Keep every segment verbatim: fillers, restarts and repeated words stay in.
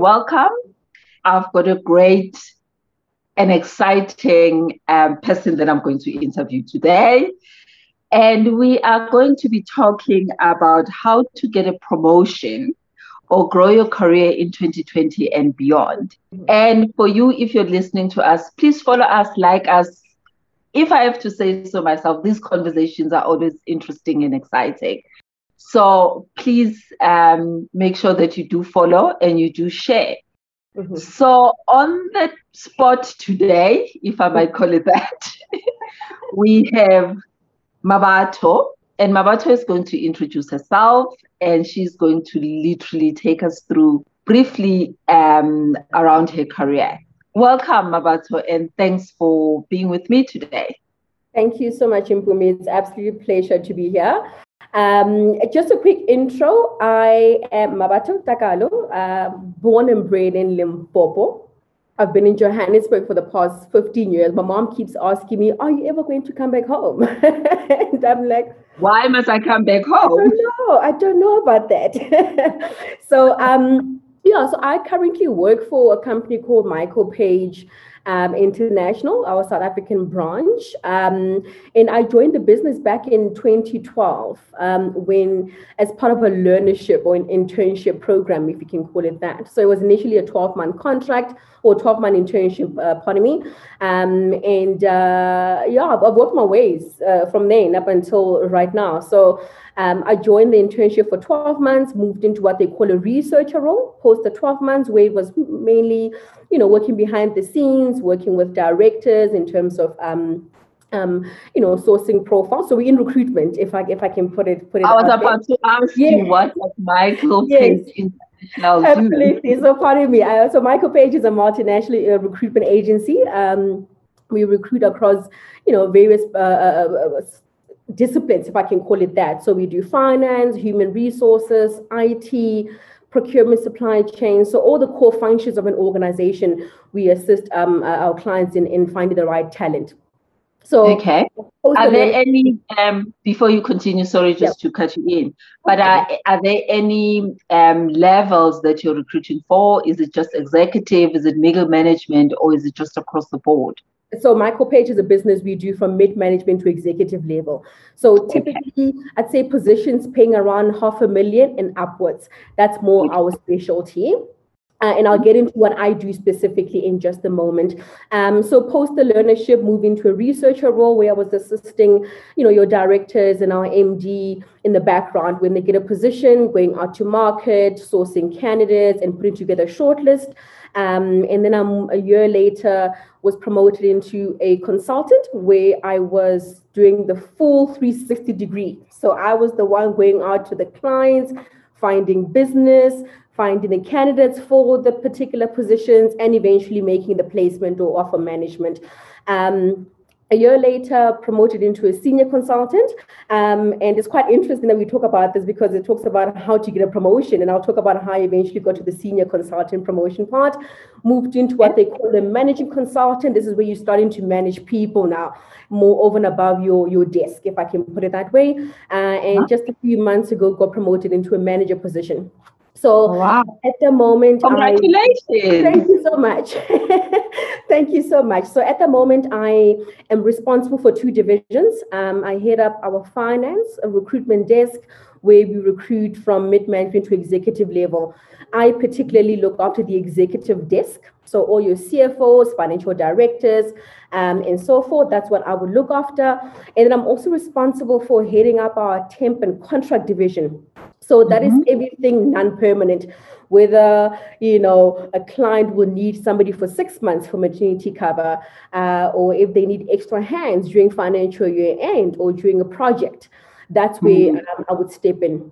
Welcome. I've got a great and exciting um, person that I'm going to interview today. And we are going to be talking about how to get a promotion or grow your career in twenty twenty and beyond. And for you, if you're listening to us, please follow us, like us. If I have to say so myself, these conversations are always interesting and exciting. So please um, make sure that you do follow and you do share. Mm-hmm. So on the spot today, if I might call it that, we have Mmabatho, and Mmabatho is going to introduce herself, and she's going to literally take us through briefly um, around her career. Welcome, Mmabatho, and thanks for being with me today. Thank you so much, Mpume. It's an absolute pleasure to be here. Um, just a quick intro. I am Mmabatho Takallo, uh, born and bred in Limpopo. I've been in Johannesburg for the past fifteen years. My mom keeps asking me, are you ever going to come back home? And I'm like, why must I come back home? I don't know. I don't know about that. so, um, yeah, so I currently work for a company called Michael Page Um, International, our South African branch. Um, and I joined the business back in twenty twelve um, when, as part of a learnership or an internship program, if you can call it that. So it was initially a twelve-month contract or twelve-month internship, uh, pardon me. Um, and uh, yeah, I've worked my ways uh, from then up until right now. So um, I joined the internship for twelve months, moved into what they call a researcher role, post the twelve months, where it was mainly, you know, working behind the scenes, working with directors in terms of, um, um, you know, sourcing profiles. So we're in recruitment, if I if I can put it put it. I was about to ask yes. you what does Michael yes. Page International do? Absolutely. So pardon me. Uh, so Michael Page is a multinational uh, recruitment agency. Um, we recruit across, you know, various Uh, uh, uh, disciplines, if I can call it that. So we do finance, human resources, I T, procurement, supply chain. So all the core functions of an organization, we assist um, uh, our clients in, in finding the right talent. So okay. Are there any, um, before you continue, sorry, just yeah. to cut you in, but okay. are, are there any um, levels that you're recruiting for? Is it just executive? Is it middle management? Or is it just across the board? So Michael Page is a business we do from mid-management to executive level. So typically, okay. I'd say positions paying around half a million and upwards. That's more okay. our specialty. Uh, and I'll get into what I do specifically in just a moment. Um, so post the learnership, move into a researcher role where I was assisting, you know, your directors and our M D in the background when they get a position, going out to market, sourcing candidates and putting together a shortlist. Um, and then I'm, a year later, was promoted into a consultant where I was doing the full three sixty degree. So I was the one going out to the clients, finding business, finding the candidates for the particular positions, and eventually making the placement or offer management. Um, a year later, promoted into a senior consultant. Um, and it's quite interesting that we talk about this because it talks about how to get a promotion. And I'll talk about how I eventually got to the senior consultant promotion part, moved into what they call the managing consultant. This is where you're starting to manage people now, more over and above your, your desk, if I can put it that way. Uh, and just a few months ago, got promoted into a manager position. So wow. at the moment, congratulations! I, thank you so much. Thank you so much. So at the moment, I am responsible for two divisions. Um, I head up our finance, a recruitment desk, where we recruit from mid-management to executive level. I particularly look after the executive desk. So all your C F Os, financial directors, um, and so forth. That's what I would look after. And then I'm also responsible for heading up our temp and contract division. So that mm-hmm. is everything non-permanent, whether, you know, a client will need somebody for six months for maternity cover, uh, or if they need extra hands during financial year end or during a project. that's where um, I would step in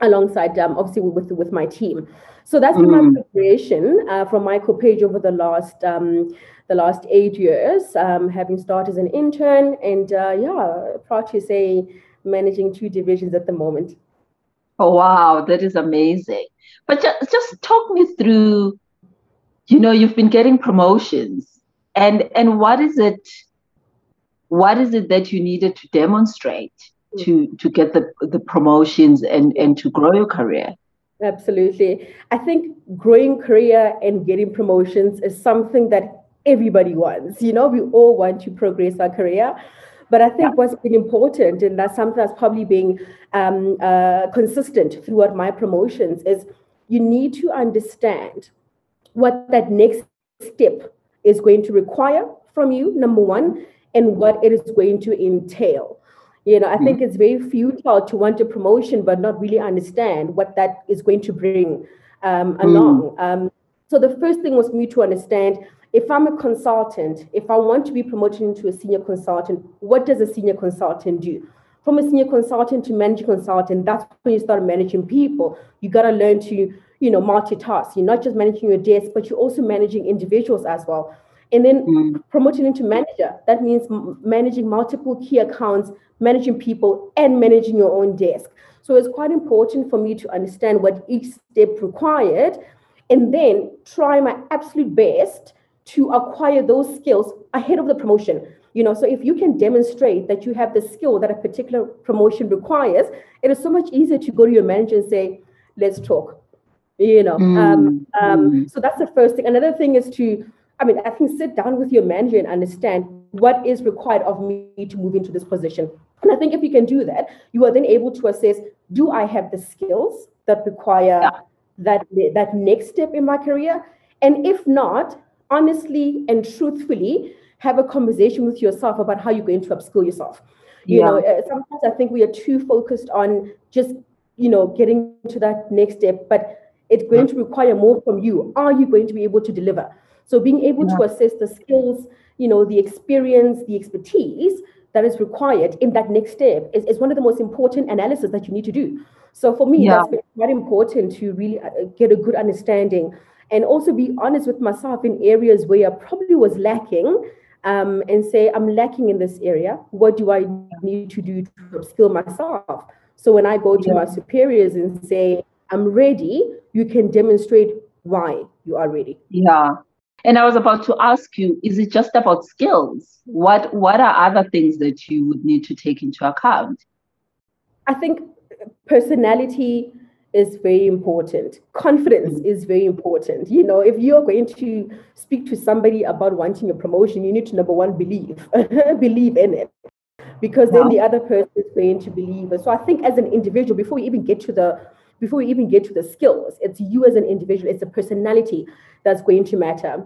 alongside, um, obviously, with with my team. So that's been mm. my preparation uh, from Michael Page over the last um, the last eight years, um, having started as an intern, and uh, yeah, proud to say managing two divisions at the moment. Oh, wow, that is amazing. But just, just talk me through, you know, you've been getting promotions, and and what is it, what is it that you needed to demonstrate mm. to to get the the promotions and and to grow your career? Absolutely. I think growing career and getting promotions is something that everybody wants. You know, we all want to progress our career. But I think what's been important, and that's something that's probably being um, uh, consistent throughout my promotions, is you need to understand what that next step is going to require from you, number one, and what it is going to entail. You know, I think it's very futile to want a promotion but not really understand what that is going to bring um, along. Mm. Um, so the first thing was me to understand, if I'm a consultant, if I want to be promoted into a senior consultant, what does a senior consultant do? From a senior consultant to managing consultant, that's when you start managing people. You got to learn to, you know, multitask. You're not just managing your desk, but you're also managing individuals as well. And then mm. promoting into manager, that means m- managing multiple key accounts, managing people, and managing your own desk. So it's quite important for me to understand what each step required, and then try my absolute best to acquire those skills ahead of the promotion. You know, so if you can demonstrate that you have the skill that a particular promotion requires, it is so much easier to go to your manager and say, let's talk, you know. Mm. Um, um, so that's the first thing. Another thing is to, I mean, I think sit down with your manager and understand what is required of me to move into this position. And I think if you can do that, you are then able to assess, do I have the skills that require yeah. that, that next step in my career? And if not, honestly and truthfully, have a conversation with yourself about how you're going to upskill yourself. You yeah. know, uh, sometimes I think we are too focused on just, you know, getting to that next step, but it's going to require more from you. Are you going to be able to deliver? So being able yeah. to assess the skills, you know, the experience, the expertise that is required in that next step is, is one of the most important analysis that you need to do. So for me, yeah. that's been quite important to really get a good understanding, and also be honest with myself in areas where I probably was lacking, um, and say, I'm lacking in this area. What do I need to do to upskill myself? So when I go to yeah. my superiors and say, I'm ready, you can demonstrate why you are ready. Yeah. And I was about to ask you, is it just about skills? What What are other things that you would need to take into account? I think personality is very important. Confidence is very important. You know, if you're going to speak to somebody about wanting a promotion, you need to, number one, believe, believe in it, because wow. then the other person is going to believe. So I think as an individual, before you even get to the, before you even get to the skills, it's you as an individual, it's the personality that's going to matter.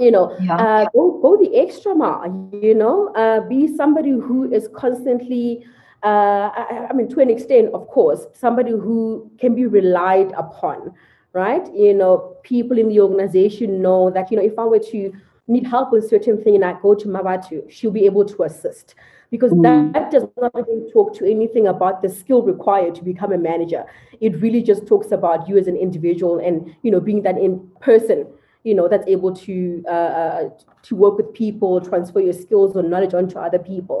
You know, yeah. uh, go, go the extra mile, you know, uh, be somebody who is constantly Uh, I, I mean, to an extent, of course, somebody who can be relied upon, right? You know, people in the organization know that, you know, if I were to need help with certain thing and I go to Mmabatho, she'll be able to assist, because mm. that, that does not really talk to anything about the skill required to become a manager. It really just talks about you as an individual and, you know, being that in person, you know, that's able to uh, to work with people, transfer your skills or knowledge onto other people.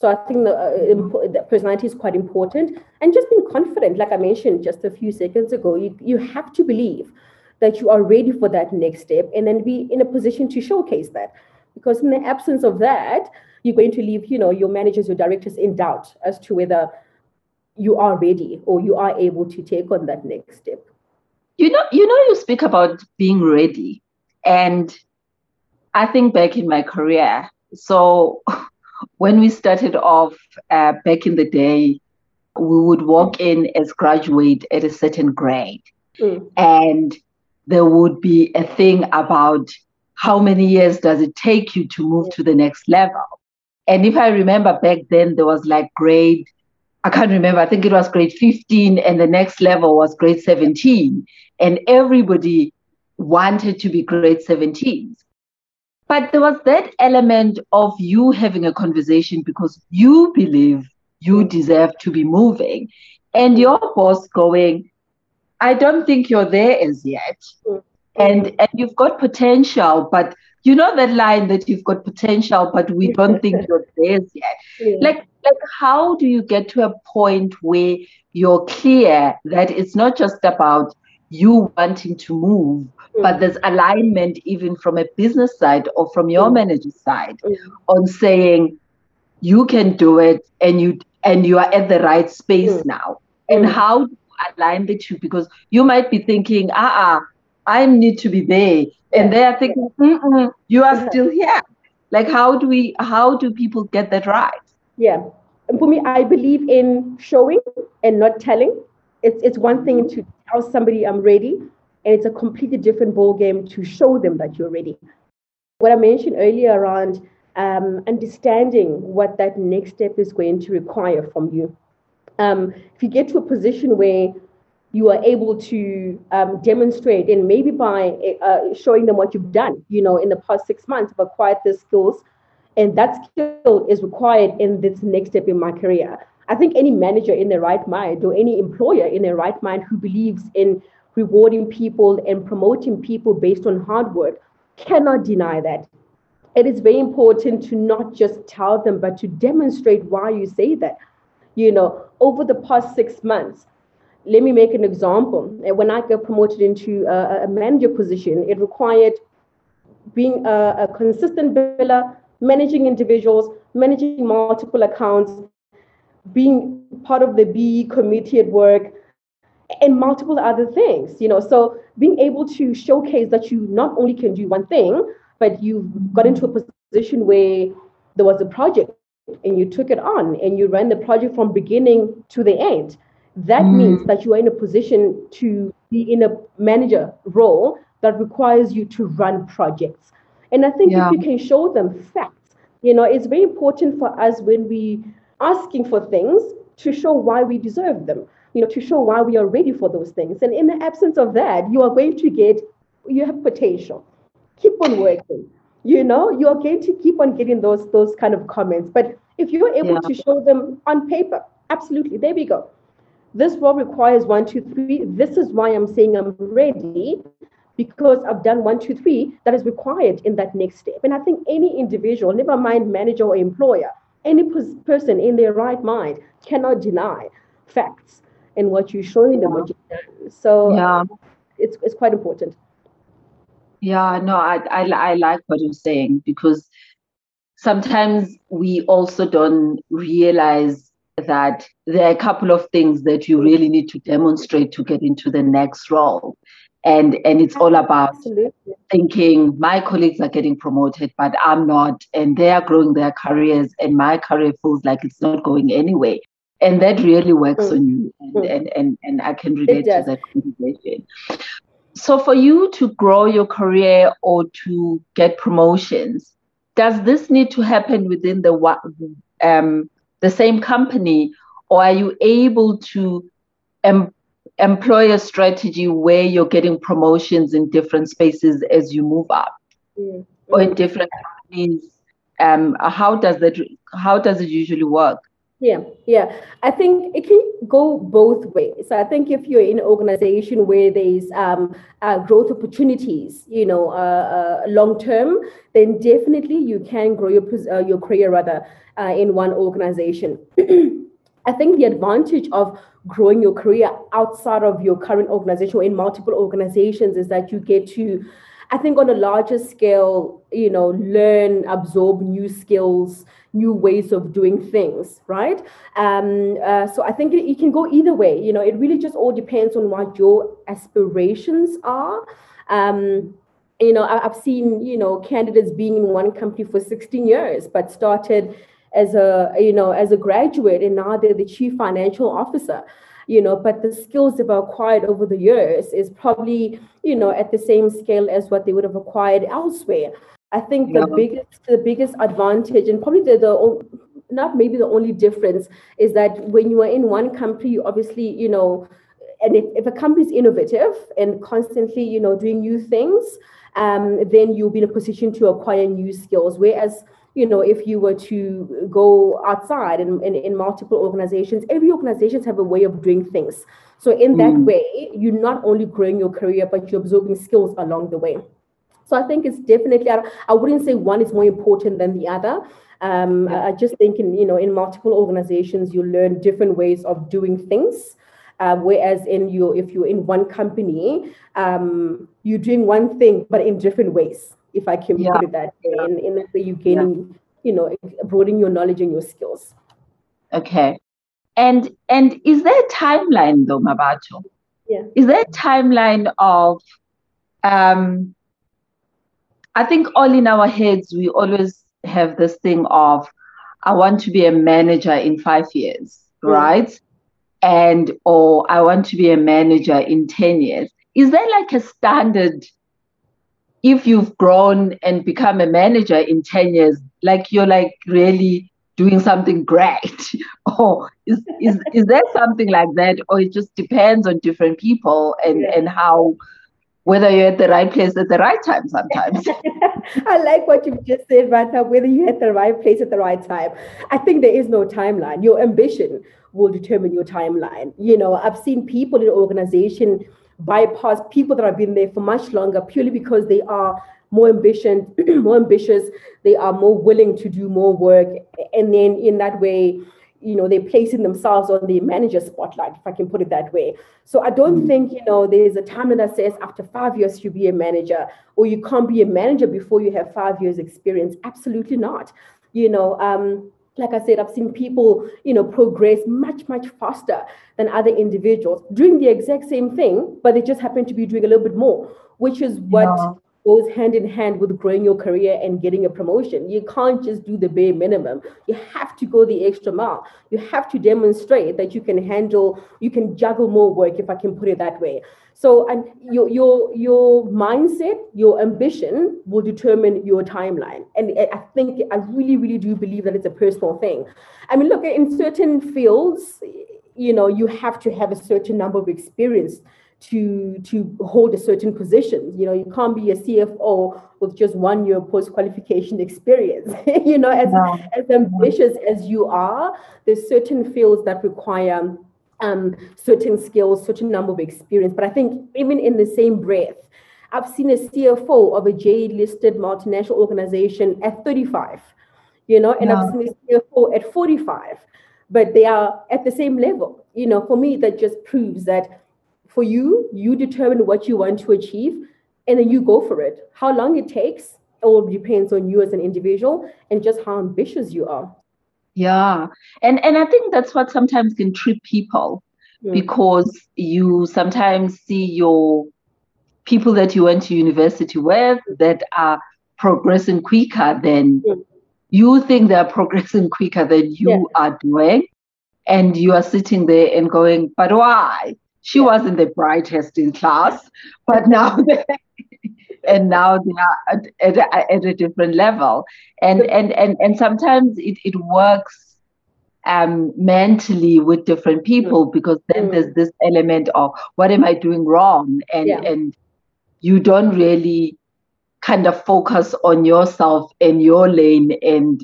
So I think the, uh, imp- the personality is quite important, and just being confident, like I mentioned just a few seconds ago, you, you have to believe that you are ready for that next step, and then be in a position to showcase that, because in the absence of that, you're going to leave, you know, your managers, your directors in doubt as to whether you are ready or you are able to take on that next step. You know, you know, you speak about being ready, and I think back in my career, so... When we started off uh, back in the day, we would walk in as graduate at a certain grade. Mm. And there would be a thing about how many years does it take you to move to the next level. And if I remember back then, there was like grade, I can't remember, I think it was grade fifteen, and the next level was grade seventeen. And everybody wanted to be grade seventeens. But there was that element of you having a conversation because you believe you deserve to be moving. And your boss going, I don't think you're there as yet. And, and you've got potential, but you know that line that you've got potential, but we don't think you're there as yet. Yeah. Like, like, how do you get to a point where you're clear that it's not just about you wanting to move, mm. but there's alignment even from a business side or from your mm. manager's side mm. on saying you can do it and you and you are at the right space mm. now. And mm. how do you align the two? Because you might be thinking, ah, uh-uh, I need to be there, and they are thinking, mm-mm, you are still here. Like, how do we? How do people get that right? Yeah, and for me, I believe in showing and not telling. It's it's one thing to tell somebody I'm ready, and it's a completely different ball game to show them that you're ready. What I mentioned earlier around um, understanding what that next step is going to require from you. Um, if you get to a position where you are able to um, demonstrate, and maybe by uh, showing them what you've done, you know, in the past six months, I've acquired the skills, and that skill is required in this next step in my career. I think any manager in their right mind, or any employer in their right mind who believes in rewarding people and promoting people based on hard work, cannot deny that. It is very important to not just tell them, but to demonstrate why you say that. You know, over the past six months, let me make an example. When I got promoted into a, a manager position, it required being a, a consistent biller, managing individuals, managing multiple accounts, being part of the B E committee at work, and multiple other things. You know, so being able to showcase that you not only can do one thing, but you've got into a position where there was a project and you took it on and you ran the project from beginning to the end. That mm. means that you are in a position to be in a manager role that requires you to run projects. And I think yeah. if you can show them facts, you know, it's very important for us when we asking for things to show why we deserve them, you know, to show why we are ready for those things. And in the absence of that, you are going to get, you have potential. Keep on working. You know, you are going to keep on getting those, those kind of comments. But if you're able yeah. to show them on paper, absolutely, there we go. This role requires one, two, three. This is why I'm saying I'm ready, because I've done one, two, three that is required in that next step. And I think any individual, never mind manager or employer, any pers- person in their right mind cannot deny facts and what you're showing them. Yeah. What you're doing. So yeah. um, it's it's quite important. Yeah, no, I, I I like what you're saying, because sometimes we also don't realize that there are a couple of things that you really need to demonstrate to get into the next role. And and it's all about Absolutely. Thinking my colleagues are getting promoted, but I'm not, and they are growing their careers, and my career feels like it's not going anywhere. And that really works mm. on you. And, mm. and, and, and I can relate to that conversation. So for you to grow your career or to get promotions, does this need to happen within the um the same company, or are you able to em- employ a strategy where you're getting promotions in different spaces as you move up, mm-hmm. or in different companies? Um, how does that? How does it usually work? Yeah, yeah. I think it can go both ways. So I think if you're in an organization where there's um, uh, growth opportunities, you know, uh, uh, long term, then definitely you can grow your uh, your career rather uh, in one organization. I think the advantage of growing your career outside of your current organization or in multiple organizations is that you get to, I think, on a larger scale, you know, learn, absorb new skills, new ways of doing things, right? Um, uh, so I think it, it can go either way. You know, it really just all depends on what your aspirations are. Um, you know, I, I've seen, you know, candidates being in one company for sixteen years, but started as a, you know, as a graduate, and now they're the chief financial officer. You know, but the skills they've acquired over the years is probably, you know, at the same scale as what they would have acquired elsewhere. I think the yeah. biggest, the biggest advantage, and probably the, the not maybe the only difference, is that when you are in one company, you obviously, you know, and if, if a company is innovative and constantly, you know, doing new things, um, then you'll be in a position to acquire new skills. Whereas you know, if you were to go outside and in, in, in multiple organizations, every organizations have a way of doing things. So in that mm. way, you're not only growing your career, but you're absorbing skills along the way. So I think it's definitely, I, I wouldn't say one is more important than the other. Um, yeah. I, I just think, in, you know, in multiple organizations, you learn different ways of doing things. Uh, whereas in your, if you're in one company, um, you're doing one thing, but in different ways, if I can yeah. put it that way. And in that way, you're gaining, yeah. you know, broadening your knowledge and your skills. Okay. And and is there a timeline, though, Mmabatho? Yeah. Is there a timeline of, um, I think all in our heads, we always have this thing of, I want to be a manager in five years, mm. right? And, or I want to be a manager in ten years. Is there like a standard, if you've grown and become a manager in ten years, like you're like really doing something great? Or is, is, is there something like that? Or it just depends on different people and, yeah. and how, whether you're at the right place at the right time sometimes. I like what you've just said, Vata, whether you're at the right place at the right time. I think there is no timeline. Your ambition will determine your timeline. You know, I've seen people in an organization bypass people that have been there for much longer purely because they are more ambition, more ambitious. They are more willing to do more work. And then in that way, you know, they're placing themselves on the manager spotlight, if I can put it that way. So I don't think, you know, there's a timeline that says after five years you'll be a manager, or you can't be a manager before you have five years experience. Absolutely not. You know, um, like I said, I've seen people, you know, progress much, much faster than other individuals doing the exact same thing, but they just happen to be doing a little bit more, which is what... Yeah. goes hand in hand with growing your career and getting a promotion. You can't just do the bare minimum. You have to go the extra mile. You have to demonstrate that you can handle, you can juggle more work, if I can put it that way. So and your your your mindset, your ambition will determine your timeline. And I think, I really, really do believe that it's a personal thing. I mean, look, in certain fields, you know, you have to have a certain number of experience to to hold a certain position. You know, you can't be a C F O with just one year post-qualification experience. You know, as, wow. as ambitious as you are, there's certain fields that require um, certain skills, certain number of experience. But I think even in the same breath, I've seen a C F O of a J-listed multinational organization at thirty-five, you know, and wow. I've seen a C F O at forty-five, but they are at the same level. You know, for me, that just proves that for you, you determine what you want to achieve, and then you go for it. How long it takes, it all depends on you as an individual and just how ambitious you are. Yeah. And and I think that's what sometimes can trip people, mm. because you sometimes see your people that you went to university with that are progressing quicker than mm. you think they're progressing quicker than you yeah. are doing. And you are sitting there and going, but why? She wasn't the brightest in class, but now they, and now they are at, at, at a different level. And and and, and sometimes it, it works um, mentally with different people, because then there's this element of, what am I doing wrong? And yeah. and you don't really kind of focus on yourself and your lane and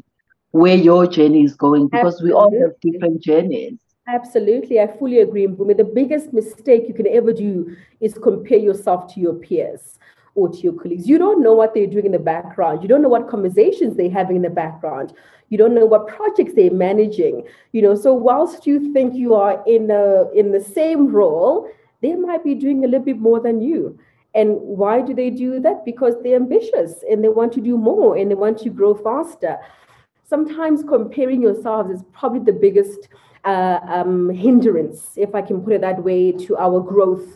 where your journey is going, because Absolutely. we all have different journeys. Absolutely. I fully agree, Mpume. The biggest mistake you can ever do is compare yourself to your peers or to your colleagues. You don't know what they're doing in the background. You don't know what conversations they're having in the background. You don't know what projects they're managing. You know, so whilst you think you are in a, in the same role, they might be doing a little bit more than you. And why do they do that? Because they're ambitious and they want to do more and they want to grow faster. Sometimes comparing yourselves is probably the biggest Uh, um, hindrance, if I can put it that way, to our growth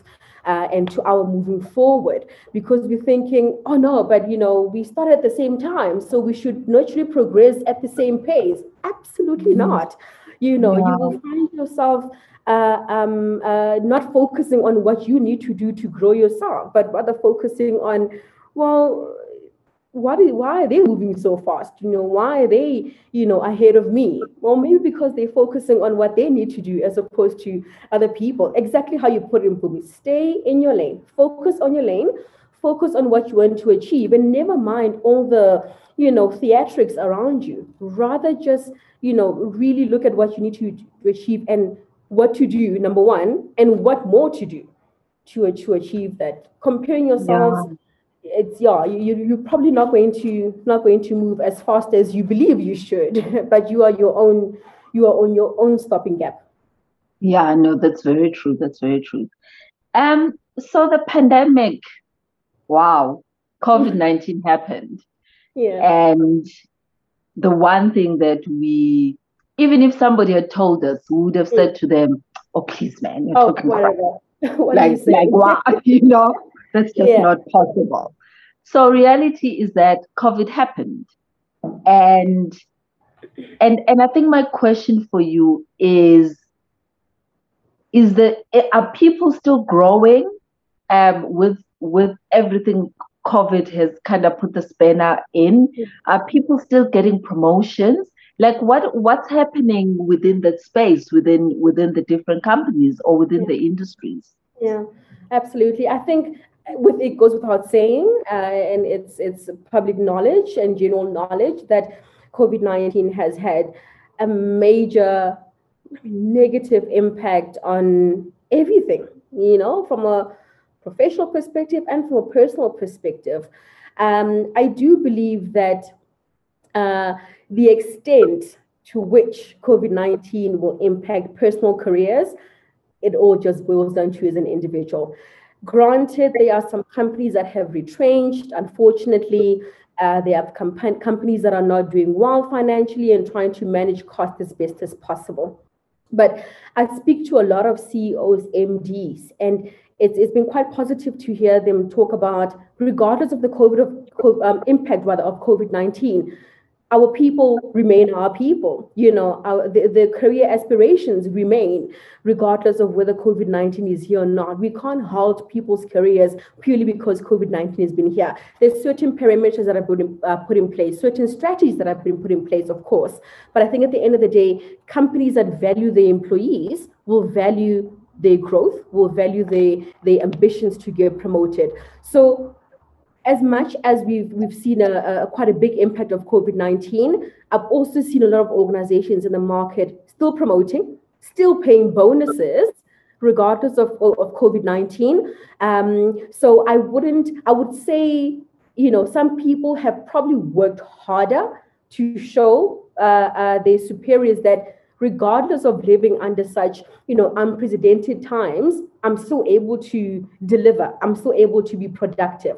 uh, and to our moving forward, because we're thinking, oh no, but you know, we started at the same time, so we should naturally progress at the same pace. Absolutely mm-hmm. not. You know, yeah. you will find yourself uh, um, uh, not focusing on what you need to do to grow yourself, but rather focusing on, well, What is, why are they moving so fast? You know, why are they, you know, ahead of me? Well, maybe because they're focusing on what they need to do as opposed to other people. Exactly how you put it, Mpume. Stay in your lane. Focus on your lane. Focus on what you want to achieve, and never mind all the, you know, theatrics around you. Rather just, you know, really look at what you need to, to achieve and what to do, number one, and what more to do to, to achieve that. Comparing yourselves, yeah. it's, yeah, you, you're probably not going to, not going to move as fast as you believe you should, but you are your own, you are on your own stopping gap. Yeah, I know. That's very true. That's very true. Um, so the pandemic, wow, COVID nineteen happened. Yeah. And the one thing that we, even if somebody had told us, we would have said to them, oh, please, man, you're oh, talking crap. Like, like, wow, you know, that's just yeah. not possible. So reality is that COVID happened. And, and, and I think my question for you is, is that, are people still growing um, with, with everything COVID has kind of put the spanner in? Are people still getting promotions? Like what what's happening within that space, within within the different companies or within yeah. the industries? Yeah, absolutely. I think with it goes without saying, uh, and it's it's public knowledge and general knowledge that COVID nineteen has had a major negative impact on everything. You know, from a professional perspective and from a personal perspective. Um, I do believe that. Uh, the extent to which COVID nineteen will impact personal careers, it all just boils down to as an individual. Granted, there are some companies that have retrenched. Unfortunately, uh, there are comp- companies that are not doing well financially and trying to manage costs as best as possible. But I speak to a lot of C E Os, M Ds, and it's, it's been quite positive to hear them talk about, regardless of the COVID of, um, impact rather of COVID nineteen, our people remain our people, you know, our, the, the career aspirations remain regardless of whether COVID nineteen is here or not. We can't halt people's careers purely because COVID nineteen has been here. There's certain parameters that are put in, uh, put in place, certain strategies that have been put in place, of course. But I think at the end of the day, companies that value their employees will value their growth, will value their, their ambitions to get promoted. So as much as we've we've seen a, a quite a big impact of COVID nineteen, I've also seen a lot of organizations in the market still promoting, still paying bonuses, regardless of, of COVID nineteen. Um, so I wouldn't, I would say, you know, some people have probably worked harder to show uh, uh, their superiors that regardless of living under such, you know, unprecedented times, I'm still able to deliver, I'm still able to be productive.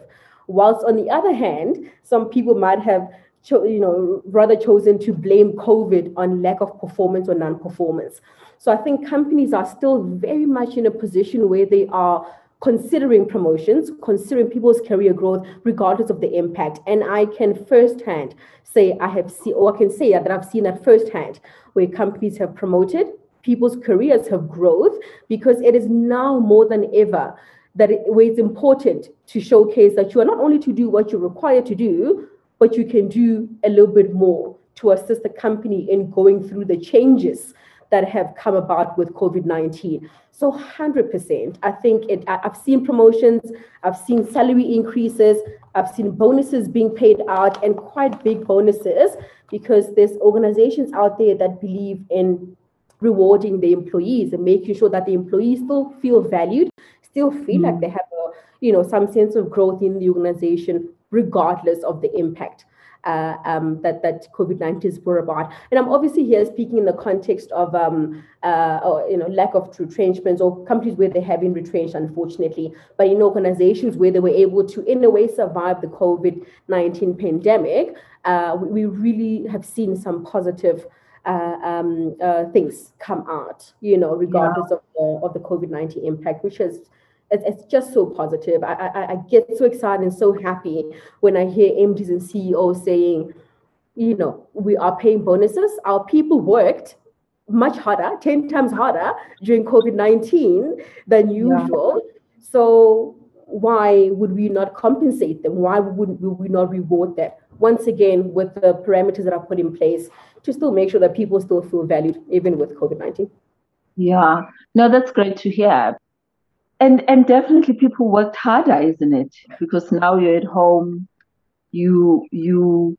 Whilst on the other hand, some people might have, cho- you know, rather chosen to blame COVID on lack of performance or non-performance. So I think companies are still very much in a position where they are considering promotions, considering people's career growth, regardless of the impact. And I can firsthand say I have seen, or I can say that I've seen that firsthand, where companies have promoted, people's careers have growth, because it is now more than ever that it, where it's important to showcase that you are not only to do what you're required to do, but you can do a little bit more to assist the company in going through the changes that have come about with COVID nineteen. So one hundred percent, I think it, I've seen promotions, I've seen salary increases, I've seen bonuses being paid out, and quite big bonuses, because there's organizations out there that believe in rewarding the employees and making sure that the employees still feel valued, still feel like they have a, you know, some sense of growth in the organization, regardless of the impact uh, um, that that COVID nineteen is about. And I'm obviously here speaking in the context of um, uh, or, you know, lack of retrenchments or companies where they have been retrenched, unfortunately, but in organizations where they were able to, in a way, survive the COVID nineteen pandemic, uh, we really have seen some positive Uh, um, uh, things come out, you know, regardless yeah. of the, of the COVID nineteen impact, which is, it, it's just so positive. I, I, I get so excited and so happy when I hear M Ds and C E Os saying, you know, we are paying bonuses. Our people worked much harder, ten times harder during COVID nineteen than usual. Yeah. So why would we not compensate them? Why would, would we not reward them? Once again, with the parameters that are put in place to still make sure that people still feel valued, even with COVID nineteen. Yeah, no, that's great to hear. And and definitely people worked harder, isn't it? Because now you're at home, you you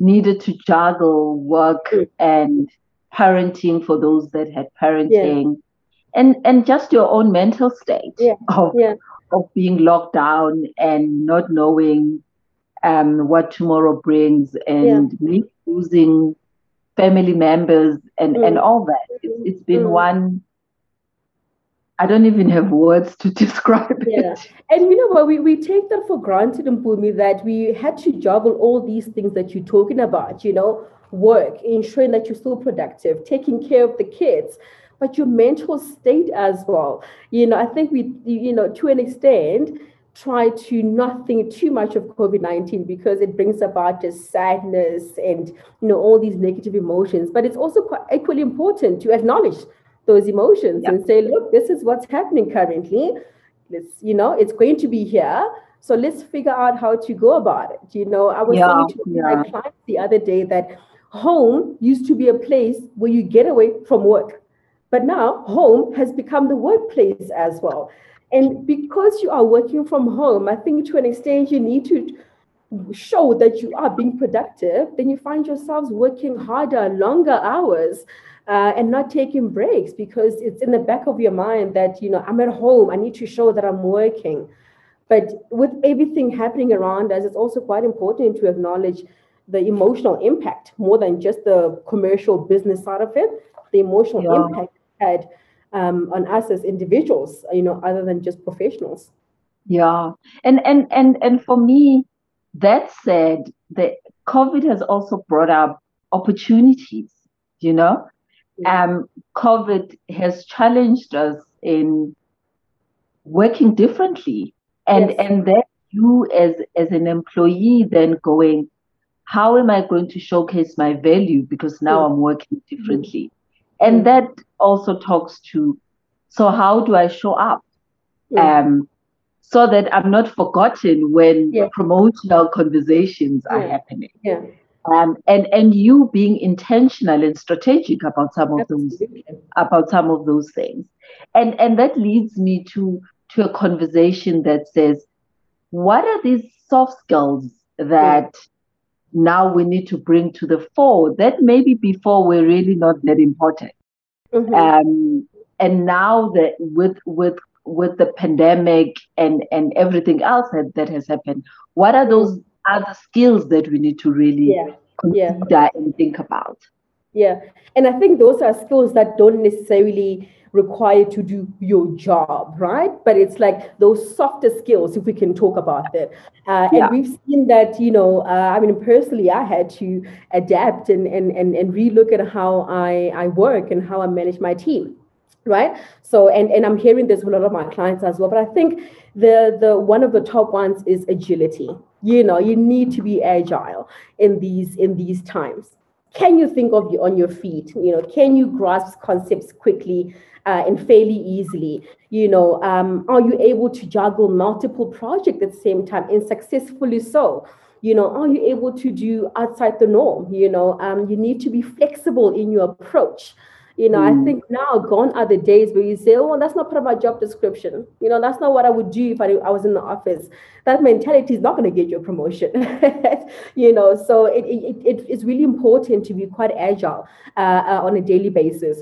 needed to juggle work mm. and parenting for those that had parenting, yeah. and and just your own mental state yeah. of yeah. of being locked down and not knowing um, what tomorrow brings, and yeah. losing family members and mm. and all that. It's, it's been mm. one. I don't even have words to describe yeah. it. And you know what, we, we take that for granted, Mpume, that we had to juggle all these things that you're talking about, you know, work, ensuring that you're still productive, taking care of the kids, but your mental state as well. You know, I think we, you know, to an extent, try to not think too much of COVID nineteen because it brings about just sadness and, you know, all these negative emotions. But it's also quite equally important to acknowledge those emotions yeah. and say, look, this is what's happening currently. It's, you know, it's going to be here. So let's figure out how to go about it. You know, I was yeah, saying to yeah. my client the other day that home used to be a place where you get away from work. But now home has become the workplace as well. And because you are working from home, I think to an extent you need to show that you are being productive, then you find yourselves working harder, longer hours, uh, and not taking breaks because it's in the back of your mind that, you know, I'm at home, I need to show that I'm working. But with everything happening around us, it's also quite important to acknowledge the emotional impact more than just the commercial business side of it, the emotional yeah. impact it had um, on us as individuals, you know, other than just professionals. Yeah. And, and, and, and for me, that said, the COVID has also brought up opportunities, you know. Yeah. Um, COVID has challenged us in working differently. And, yes. and then you as, as an employee then going, how am I going to showcase my value? Because now yeah. I'm working differently. Mm-hmm. And that also talks to, so how do I show up? Yeah. Um, so that I'm not forgotten when yeah. promotional conversations yeah. are happening. Yeah. Um, and, and you being intentional and strategic about some of Absolutely. those about some of those things. And and that leads me to, to a conversation that says, what are these soft skills that yeah. now we need to bring to the fore that maybe before were really not that important? Mm-hmm. Um, and now that with with with the pandemic and, and everything else that, that has happened, what are those other skills that we need to really yeah. consider yeah. and think about? Yeah, and I think those are skills that don't necessarily require to do your job, right? But it's like those softer skills, if we can talk about that. Uh, yeah. And we've seen that, you know, uh, I mean, personally, I had to adapt and, and, and, and relook at how I, I work and how I manage my team. Right. So and, and I'm hearing this with a lot of my clients as well. But I think the the one of the top ones is agility. You know, you need to be agile in these in these times. Can you think of you on your feet? You know, can you grasp concepts quickly uh, and fairly easily? You know, um, are you able to juggle multiple projects at the same time and successfully so? You know, are you able to do outside the norm? You know, um, you need to be flexible in your approach. You know, mm. I think now gone are the days where you say, oh, that's not part of my job description. You know, that's not what I would do if I, I was in the office. That mentality is not going to get you a promotion. You know, so it, it, it it's really important to be quite agile uh, uh, on a daily basis.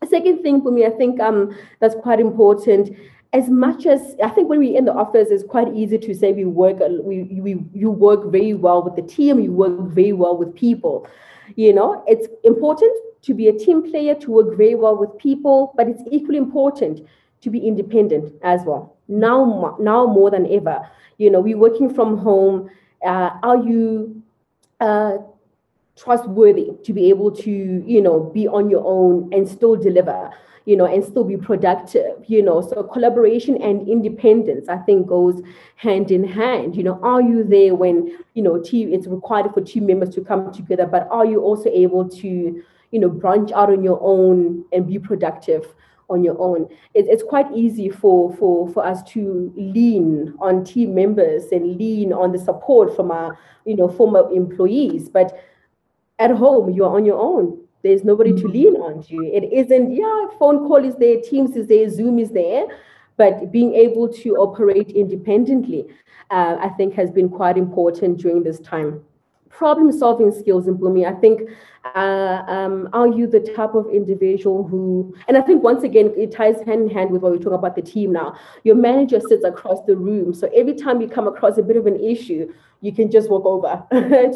The second thing for me, I think um, that's quite important. As much as I think when we're in the office, it's quite easy to say we work, we, we you work very well with the team, you work very well with people. You know, it's important to be a team player, to work very well with people, but it's equally important to be independent as well. Now, now more than ever, you know, we're working from home. Uh, are you uh, trustworthy to be able to, you know, be on your own and still deliver, you know, and still be productive, you know? So collaboration and independence, I think, goes hand in hand. You know, are you there when, you know, team, it's required for team members to come together, but are you also able to, you know, branch out on your own and be productive on your own? It, it's quite easy for, for, for us to lean on team members and lean on the support from our, you know, former employees. But at home, you are on your own. There's nobody to lean on to. It isn't, yeah, phone call is there, Teams is there, Zoom is there, but being able to operate independently, uh, I think has been quite important during this time. problem-solving skills in Mpume. I think, uh, um, are you the type of individual who, and I think once again, it ties hand in hand with what we're talking about the team now. Your manager sits across the room. So every time you come across a bit of an issue, you can just walk over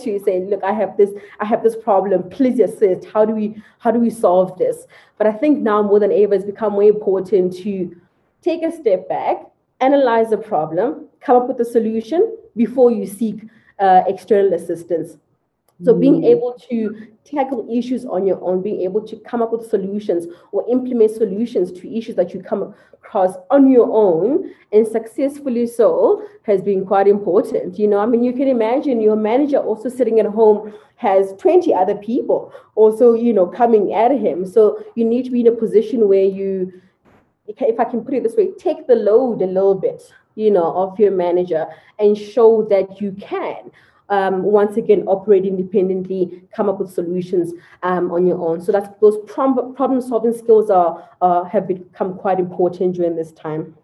to say, look, I have this, I have this problem, please assist. How do we, how do we solve this? But I think now more than ever, it's become more important to take a step back, analyze the problem, come up with a solution before you seek uh, external assistance. So being able to tackle issues on your own, being able to come up with solutions or implement solutions to issues that you come across on your own, and successfully so, has been quite important. You know, I mean, you can imagine your manager also sitting at home has twenty other people also, you know, coming at him. So you need to be in a position where you, if I can put it this way, take the load a little bit, you know, of your manager and show that you can. Um, once again, operate independently, come up with solutions um, on your own. So that's, those prom- problem-solving skills are, uh, have become quite important during this time.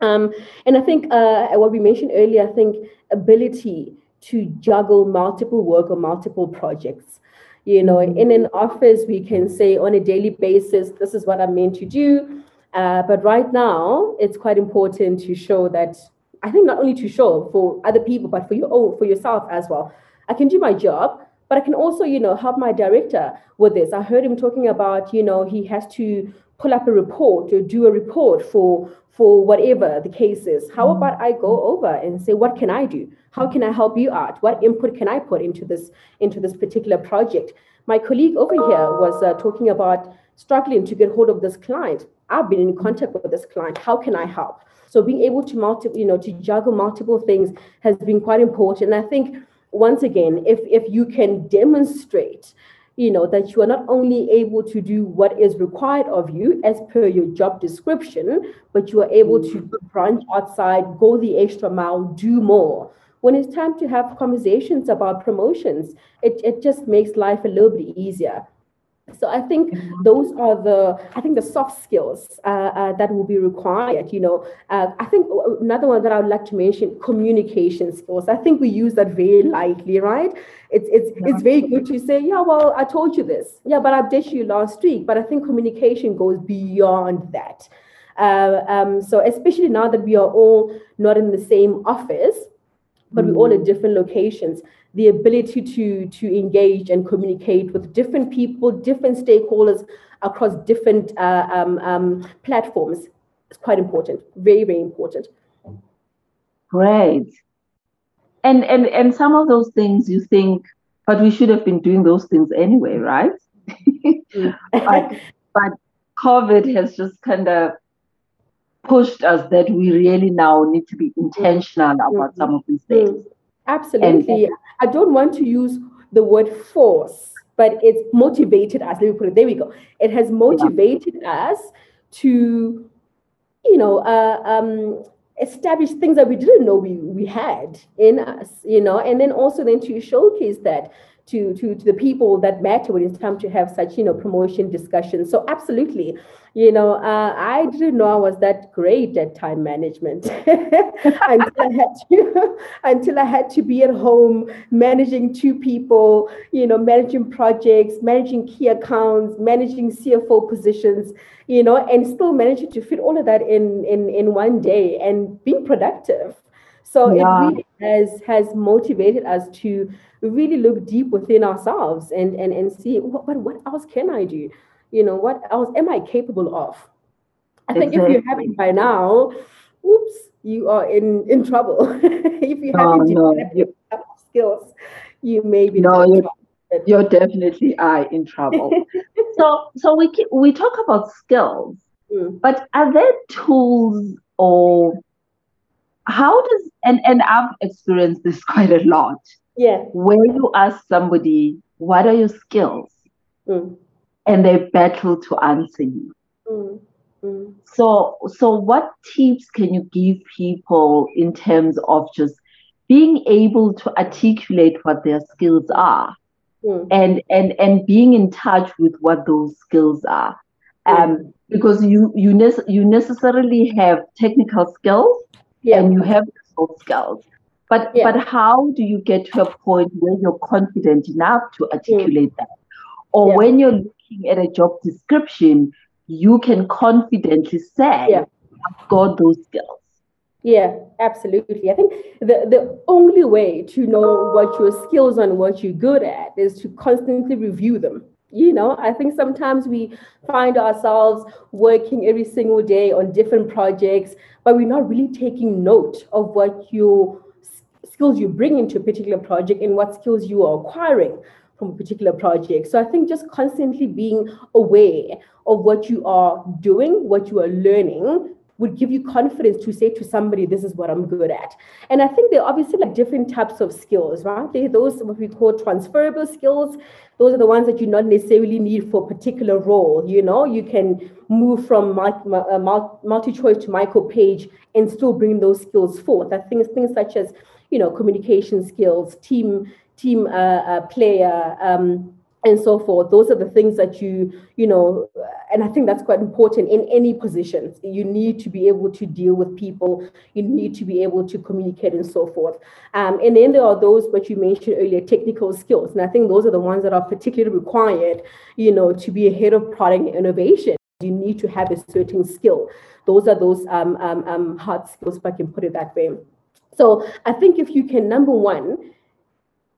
Um, and I think uh, what we mentioned earlier, I think ability to juggle multiple work or multiple projects. You know, in an office, we can say on a daily basis, this is what I'm meant to do. Uh, but right now, it's quite important to show that, I think not only to show for other people, but for your own, for yourself as well. I can do my job, but I can also, you know, help my director with this. I heard him talking about, you know, he has to pull up a report or do a report for for whatever the case is. How about I go over and say, what can I do? How can I help you out? What input can I put into this into this particular project? My colleague over here was uh, talking about struggling to get hold of this client. I've been in contact with this client. How can I help? So being able to multi, you know, to juggle multiple things has been quite important. And I think, once again, if if you can demonstrate, you know, that you are not only able to do what is required of you as per your job description, but you are able to branch outside, go the extra mile, do more. When it's time to have conversations about promotions, it, it just makes life a little bit easier. So I think those are the, I think the soft skills uh, uh, that will be required, you know. Uh, I think another one that I would like to mention, communication skills. I think we use that very lightly, right? It's it's yeah. It's very good to say, yeah, well, I told you this. Yeah, but I updated you last week. But I think communication goes beyond that. Uh, um, so especially now that we are all not in the same office, but we're all at different locations, the ability to, to engage and communicate with different people, different stakeholders across different uh, um, um, platforms is quite important, very, very important. Great. And, and, and some of those things you think, but we should have been doing those things anyway, right? Mm. but, but COVID has just kind of pushed us that we really now need to be intentional about mm-hmm. some of these things. Absolutely. And, I don't want to use the word force, but it's motivated us. Let me put it, there we go. It has motivated yeah. us to, you know, uh, um, establish things that we didn't know we, we had in us, you know, and then also then to showcase that To, to, to the people that matter when it's time to have such, you know, promotion discussions. So absolutely, you know, uh, I didn't know I was that great at time management until, I had to, until I had to be at home managing two people, you know, managing projects, managing key accounts, managing C F O positions, you know, and still managing to fit all of that in, in, in one day and being productive. So yeah. it really has, has motivated us to really look deep within ourselves and, and, and see what, what else can I do? You know, what else am I capable of? I exactly. think if you haven't by now, oops, you are in, in trouble. If you no, haven't no, developed you, your skills, you may be no, in trouble. You definitely are in trouble. so so we, we talk about skills, mm. but are there tools or... How does, and, and I've experienced this quite a lot. Yeah. When you ask somebody, what are your skills? Mm. And they battle to answer you. Mm. Mm. So, so what tips can you give people in terms of just being able to articulate what their skills are mm. and, and, and being in touch with what those skills are? Um, mm. Because you, you, ne- you necessarily have technical skills. Yeah. And you have those skills, But yeah. but how do you get to a point where you're confident enough to articulate mm. that? Or yeah. when you're looking at a job description, you can confidently say, yeah. I've got those skills. Yeah, absolutely. I think the, the only way to know what your skills and what you're good at is to constantly review them. You know, I think sometimes we find ourselves working every single day on different projects, but we're not really taking note of what your skills you bring into a particular project and what skills you are acquiring from a particular project. So I think just constantly being aware of what you are doing, what you are learning, would give you confidence to say to somebody, this is what I'm good at. And I think there are obviously like different types of skills, right? There are those what we call transferable skills. Those are the ones that you not necessarily need for a particular role. You know, you can move from multi-choice to Michael Page and still bring those skills forth. I think things such as, you know, communication skills, team, team uh, uh, player, um, and so forth. Those are the things that you, you know, and I think that's quite important in any position. You need to be able to deal with people. You need to be able to communicate and so forth. Um, and then there are those, what you mentioned earlier, technical skills. And I think those are the ones that are particularly required, you know, to be ahead of product and innovation. You need to have a certain skill. Those are those um, um, um, hard skills, if I can put it that way. So I think if you can, number one,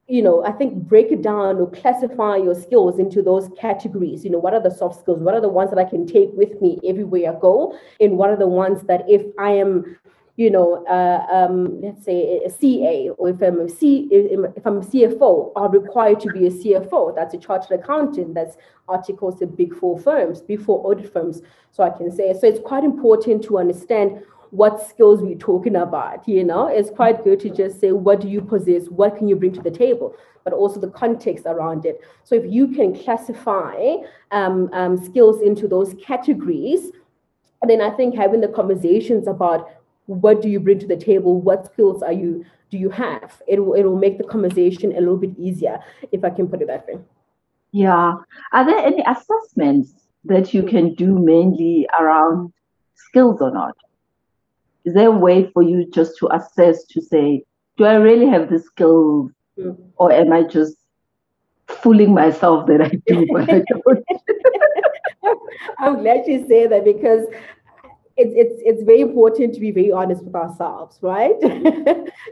you know, I think break it down or classify your skills into those categories. You know, what are the soft skills? What are the ones that I can take with me everywhere I go? And what are the ones that if I am, you know, uh, um, let's say a C A, or if I'm a, C, if I'm a C F O, are required to be a C F O. That's a chartered accountant. That's articles in big four firms, big four audit firms. So I can say, so it's quite important to understand what skills we're talking about. You know, it's quite good to just say, what do you possess? What can you bring to the table? But also the context around it. So if you can classify um, um, skills into those categories, then I think having the conversations about what do you bring to the table? What skills are you, do you have? It will, it will make the conversation a little bit easier, if I can put it that way. Yeah. Are there any assessments that you can do mainly around skills or not? Is there a way for you just to assess, to say, do I really have the skills, mm. or am I just fooling myself that I do but I don't? I'm glad you say that, because it's it's it's very important to be very honest with ourselves, right?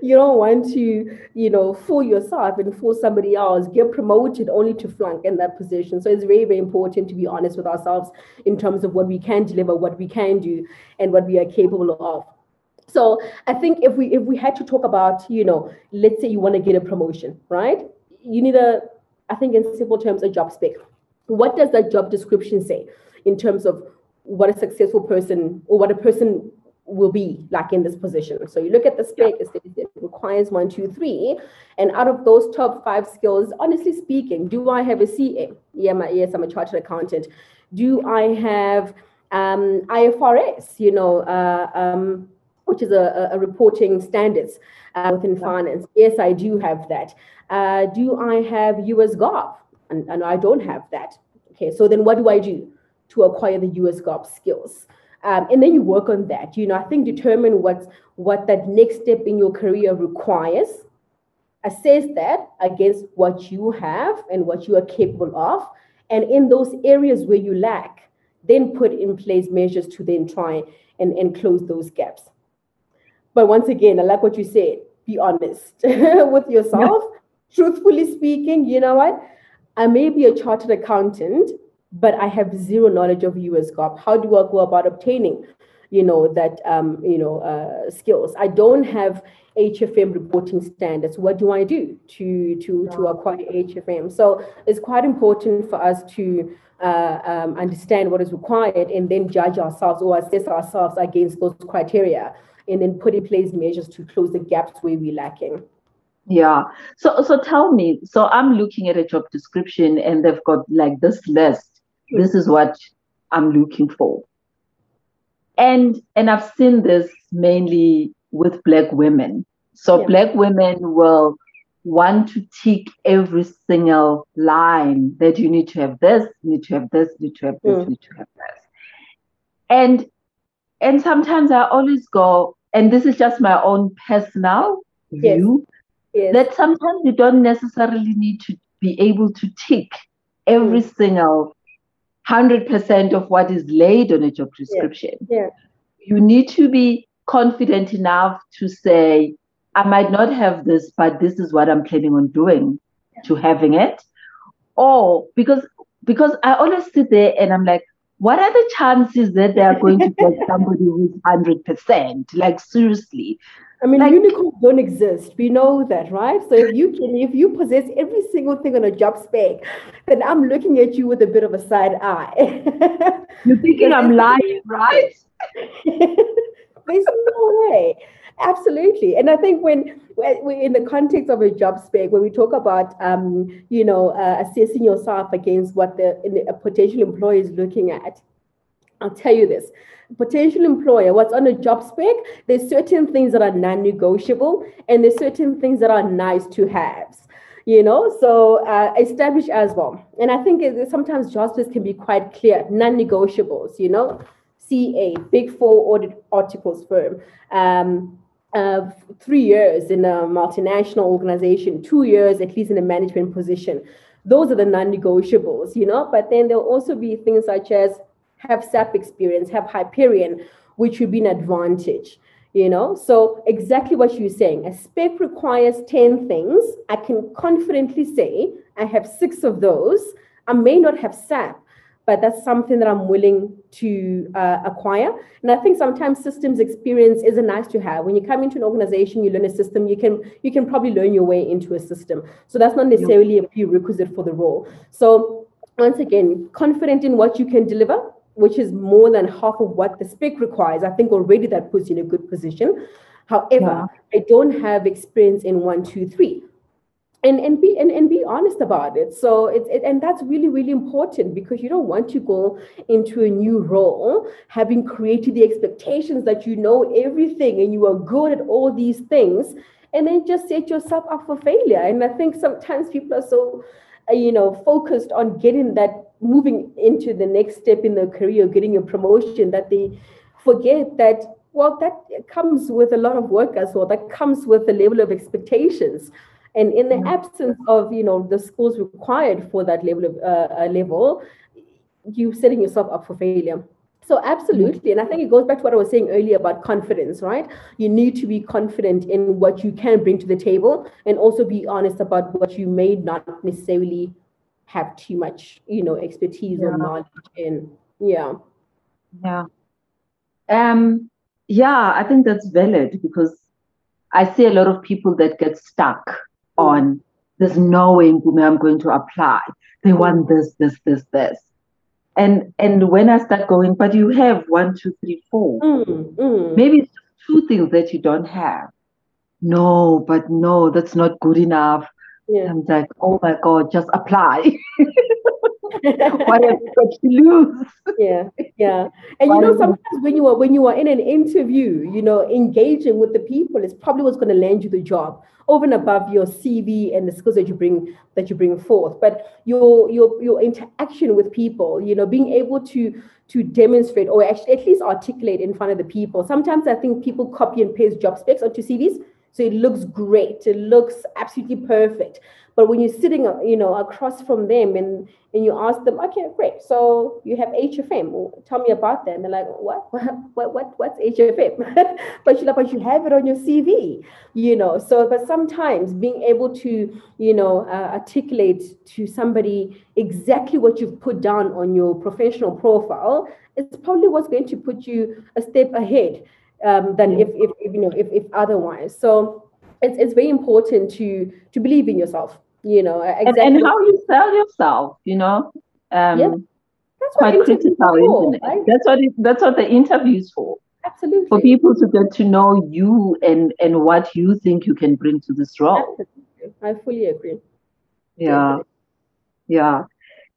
You don't want to, you know, fool yourself and fool somebody else, get promoted only to flunk in that position. So it's very, very important to be honest with ourselves in terms of what we can deliver, what we can do, and what we are capable of. So I think if we if we had to talk about, you know, let's say you want to get a promotion, right? You need a, I think in simple terms, a job spec. What does that job description say in terms of what a successful person or what a person will be like in this position? So you look at the spec, it requires one, two, three. And out of those top five skills, honestly speaking, do I have a C A? Yeah, my, yes, I'm a chartered accountant. Do I have um, I F R S, you know, uh, um, which is a, a reporting standards uh, within finance? Yes, I do have that. Uh, do I have U S GAAP? And, and I don't have that. Okay, so then what do I do to acquire the U S GAAP skills? Um, and then you work on that. You know, I think determine what's, what that next step in your career requires. Assess that against what you have and what you are capable of. And in those areas where you lack, then put in place measures to then try and, and close those gaps. But once again, I like what you said, be honest with yourself. Truthfully speaking, you know what? I may be a chartered accountant, but I have zero knowledge of U S GAAP. How do I go about obtaining, you know, that, um, you know, uh, skills? I don't have H F M reporting standards. What do I do to to to acquire H F M? So it's quite important for us to uh, um, understand what is required and then judge ourselves or assess ourselves against those criteria, and then put in place measures to close the gaps where we're lacking. Yeah. So so tell me. So I'm looking at a job description and they've got like this list. This is what I'm looking for. And and I've seen this mainly with Black women. So yeah. Black women will want to tick every single line that you need to have this, need to have this, need to have this, mm. need to have this. And and sometimes I always go, and this is just my own personal yes. view yes. that sometimes you don't necessarily need to be able to tick every mm. single one hundred percent of what is laid on a job description. Yeah. Yeah. You need to be confident enough to say, I might not have this, but this is what I'm planning on doing yeah. to having it. Or because because I always sit there and I'm like, what are the chances that they are going to get somebody who's one hundred percent? Like, seriously. I mean, like, unicorns don't exist. We know that, right? So if you can, if you possess every single thing on a job spec, then I'm looking at you with a bit of a side eye. You're thinking I'm lying, right? There's no way. Absolutely. And I think when we're in the context of a job spec, when we talk about, um, you know, uh, assessing yourself against what the, a potential employer is looking at, I'll tell you this. Potential employer, what's on a job spec, there's certain things that are non-negotiable and there's certain things that are nice to have, you know, so uh, establish as well. And I think it, sometimes job specs can be quite clear, non-negotiables, you know, C A, Big Four audit articles firm, um, uh, three years in a multinational organization, two years at least in a management position. Those are the non-negotiables, you know, but then there'll also be things such as have S A P experience, have Hyperion, which would be an advantage, you know? So exactly what you're saying, a spec requires ten things. I can confidently say I have six of those. I may not have S A P, but that's something that I'm willing to uh, acquire. And I think sometimes systems experience is a nice to have. When you come into an organization, you learn a system, you can you can probably learn your way into a system. So that's not necessarily a prerequisite for the role. So once again, confident in what you can deliver, which is more than half of what the spec requires. I think already that puts you in a good position. However, yeah. I don't have experience in one, two, three. And and be and, and be honest about it. So it's it, and that's really, really important, because you don't want to go into a new role having created the expectations that you know everything and you are good at all these things, and then just set yourself up for failure. And I think sometimes people are so, you know, focused on getting that, moving into the next step in their career, getting a promotion, that they forget that, well, that comes with a lot of work as well. That comes with the level of expectations. And in the absence of, you know, the skills required for that level of uh, level, you're setting yourself up for failure. So absolutely. And I think it goes back to what I was saying earlier about confidence, right? You need to be confident in what you can bring to the table, and also be honest about what you may not necessarily have too much, you know, expertise yeah. or knowledge in. Yeah. Yeah. Um, yeah, I think that's valid, because I see a lot of people that get stuck mm-hmm. on, there's no way in Mpume I'm going to apply. They mm-hmm. want this, this, this, this. And and when I start going, but you have one, two, three, four. Mm-hmm. Maybe it's two things that you don't have. No, but no, that's not good enough. Yeah. I'm like, oh my God, just apply. What have you got to lose? Yeah, yeah. And you know, sometimes when you are when you are in an interview, you know, engaging with the people is probably what's going to land you the job, over and above your C V and the skills that you bring that you bring forth. But your your your interaction with people, you know, being able to to demonstrate, or actually at least articulate in front of the people. Sometimes I think people copy and paste job specs onto C Vs. So it looks great. It looks absolutely perfect. But when you're sitting, you know, across from them and, and you ask them, okay, great. So you have H F M. Well, tell me about that. And they're like, what? What? What? What's H F M? But you're like, but you have it on your C V, you know. So, but sometimes being able to, you know, uh, articulate to somebody exactly what you've put down on your professional profile is probably what's going to put you a step ahead. Um, than if, if, if you know if, if otherwise. So it's it's very important to to believe in yourself, you know. Exactly. And, and how you sell yourself, you know. Um, yeah. That's what quite critical, for, isn't it? Right? That's what it, that's what the interview's for. Absolutely. For people to get to know you and and what you think you can bring to this role. Absolutely. I fully agree. Yeah, Definitely. yeah.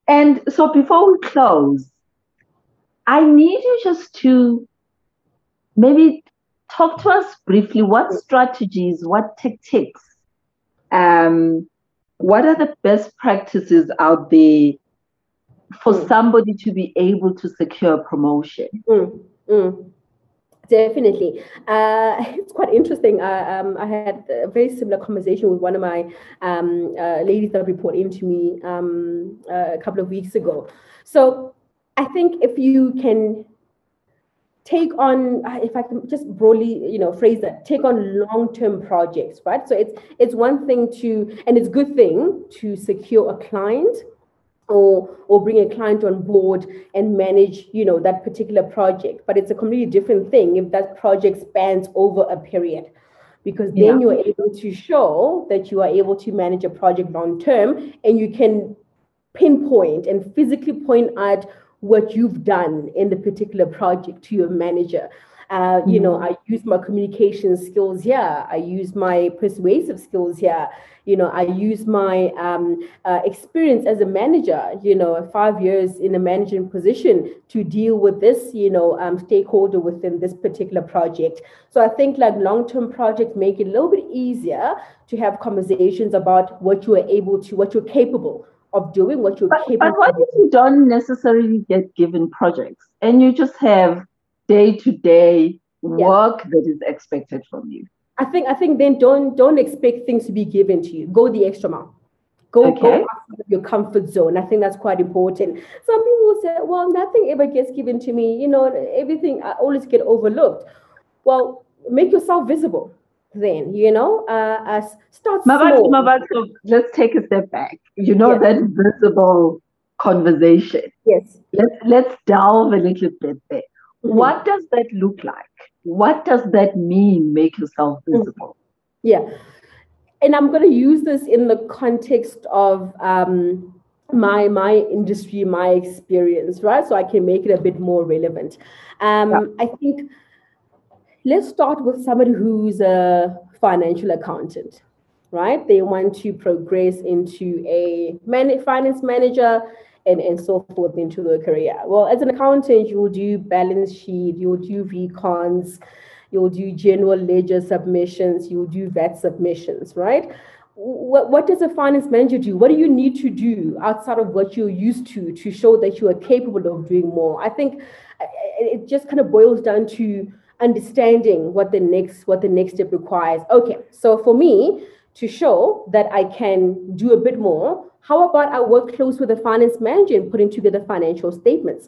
And so before we close, I need you just to. Maybe talk to us briefly, what strategies, what tactics, um, what are the best practices out there for mm. somebody to be able to secure a promotion? Mm, mm. Definitely. Uh, it's quite interesting. I, um, I had a very similar conversation with one of my um, uh, ladies that report into me um, uh, a couple of weeks ago. So I think if you can take on, if I can just broadly, you know, phrase that, take on long-term projects, right? So it's it's one thing to, and it's a good thing to secure a client, or or bring a client on board and manage, you know, that particular project. But it's a completely different thing if that project spans over a period, because then yeah. you're able to show that you are able to manage a project long term, and you can pinpoint and physically point out what you've done in the particular project to your manager. Uh, you know, I use my communication skills here. I use my persuasive skills here. You know, I use my um, uh, experience as a manager, you know, five years in a managing position to deal with this, you know, um, stakeholder within this particular project. So I think like long-term projects make it a little bit easier to have conversations about what you are able to, what you're capable of doing, what you're but, capable of. But what if you don't necessarily get given projects and you just have day-to-day work yeah. that is expected from you? I think I think then don't don't expect things to be given to you. Go the extra mile. Go, okay. go out of your comfort zone. I think that's quite important. Some people will say, well, nothing ever gets given to me. You know, everything, I always get overlooked. Well, make yourself visible then, you know. Uh, as, start Mmabatho, Mmabatho, let's take a step back. You know, yeah. that visible conversation. Yes. Let's, let's delve a little bit there. What does that look like? What does that mean, make yourself visible? Yeah. And I'm going to use this in the context of um, my my industry, my experience, right? So I can make it a bit more relevant. Um, yeah. I think let's start with somebody who's a financial accountant, right? They want to progress into a man- finance manager, And, and so forth into their career. Well, as an accountant, you will do balance sheet, you'll do recons, you'll do general ledger submissions, you'll do V A T submissions, right? What, what does a finance manager do? What do you need to do outside of what you're used to to show that you are capable of doing more? I think it just kind of boils down to understanding what the next what the next step requires. Okay, so for me to show that I can do a bit more, how about I work close with the finance manager in putting together financial statements?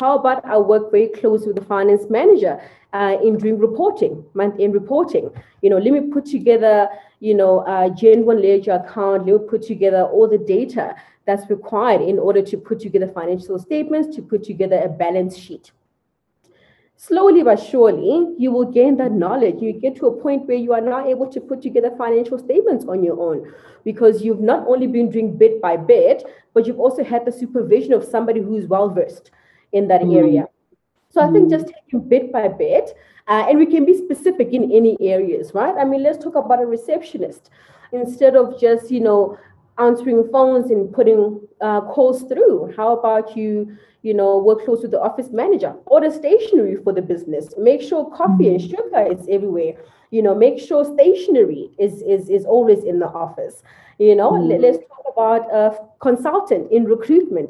How about I work very close with the finance manager uh, in doing reporting, month-end reporting? You know, let me put together, you know, a general ledger account. Let me put together all the data that's required in order to put together financial statements, to put together a balance sheet. Slowly but surely, you will gain that knowledge. You get to a point where you are now able to put together financial statements on your own, because you've not only been doing bit by bit, but you've also had the supervision of somebody who's well-versed in that mm. area. So mm. I think just taking bit by bit, uh, and we can be specific in any areas, right? I mean, let's talk about a receptionist. Instead of just, you know, answering phones and putting uh, calls through, how about you, you know, work close with the office manager? Order stationery for the business. Make sure coffee and sugar is everywhere. You know, make sure stationery is is is always in the office. You know, mm. let's talk about a consultant in recruitment.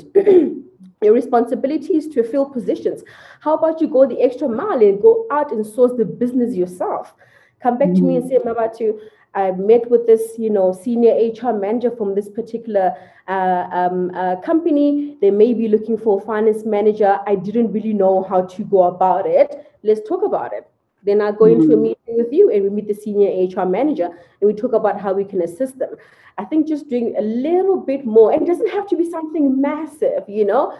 Your responsibilities to fill positions. How about you go the extra mile and go out and source the business yourself? Come back mm. to me and say, Mmabatho, I met with this, you know, senior H R manager from this particular uh, um, uh, company. They may be looking for a finance manager. I didn't really know how to go about it. Let's talk about it. Then I go mm-hmm. into a meeting with you and we meet the senior H R manager and we talk about how we can assist them. I think just doing a little bit more, and it doesn't have to be something massive, you know,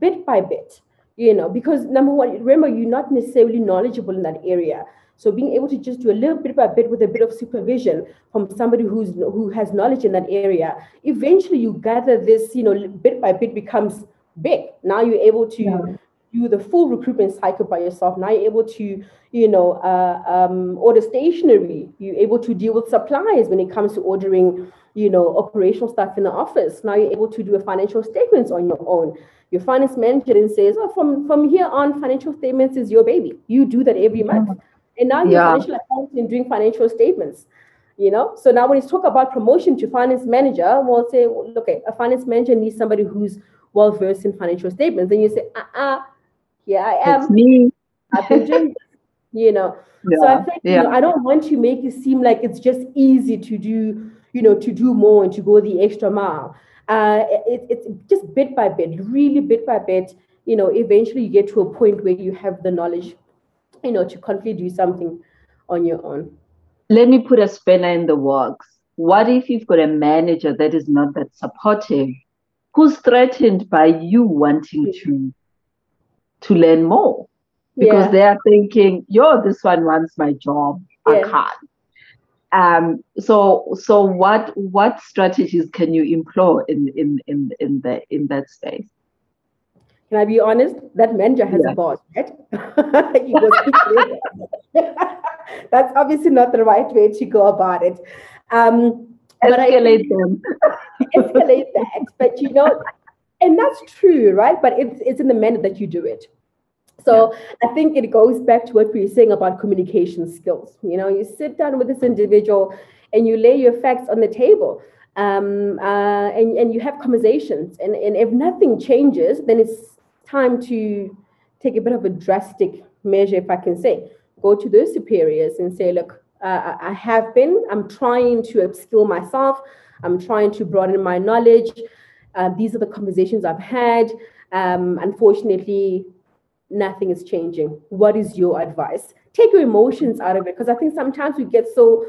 bit by bit, you know, because number one, remember, you're not necessarily knowledgeable in that area. So being able to just do a little bit by bit with a bit of supervision from somebody who's who has knowledge in that area, eventually you gather this, you know, bit by bit becomes big. Now you're able to yeah. do the full recruitment cycle by yourself. Now you're able to, you know, uh, um, order stationery. You're able to deal with suppliers when it comes to ordering, you know, operational stuff in the office. Now you're able to do a financial statements on your own. Your finance manager then says, oh, from, from here on, financial statements is your baby. You do that every month. Mm-hmm. And now you're yeah. financial accounting, doing financial statements, you know. So now when you talk about promotion to finance manager, we'll say, well, okay, a finance manager needs somebody who's well versed in financial statements. Then you say, uh uh, yeah, I am. That's me. I've been doing you know. Yeah. So I think, yeah. you know, I don't want to make it seem like it's just easy to do, you know, to do more and to go the extra mile. Uh, it, it's just bit by bit, really bit by bit, you know, eventually you get to a point where you have the knowledge, you know, to completely do something on your own. Let me put a spanner in the works. What if you've got a manager that is not that supportive, who's threatened by you wanting to, to learn more? Because yeah. they are thinking, yo, this one wants my job, yeah. I can't. Um, so, so what what strategies can you employ in in in in the in that space? Can I be honest? That manager has yeah. a boss, right? He goes, that's obviously not the right way to go about it. Um, escalate them. Escalate that, but you know, and that's true, right? But it's it's in the manner that you do it. So I think it goes back to what we were saying about communication skills. You know, you sit down with this individual and you lay your facts on the table, um, uh, and, and you have conversations. And, and if nothing changes, then it's time to take a bit of a drastic measure, if I can say. Go to those superiors and say, look, uh, I have been, I'm trying to upskill myself. I'm trying to broaden my knowledge. Uh, these are the conversations I've had. Um, unfortunately, nothing is changing. What is your advice? Take your emotions out of it, because I think sometimes we get so,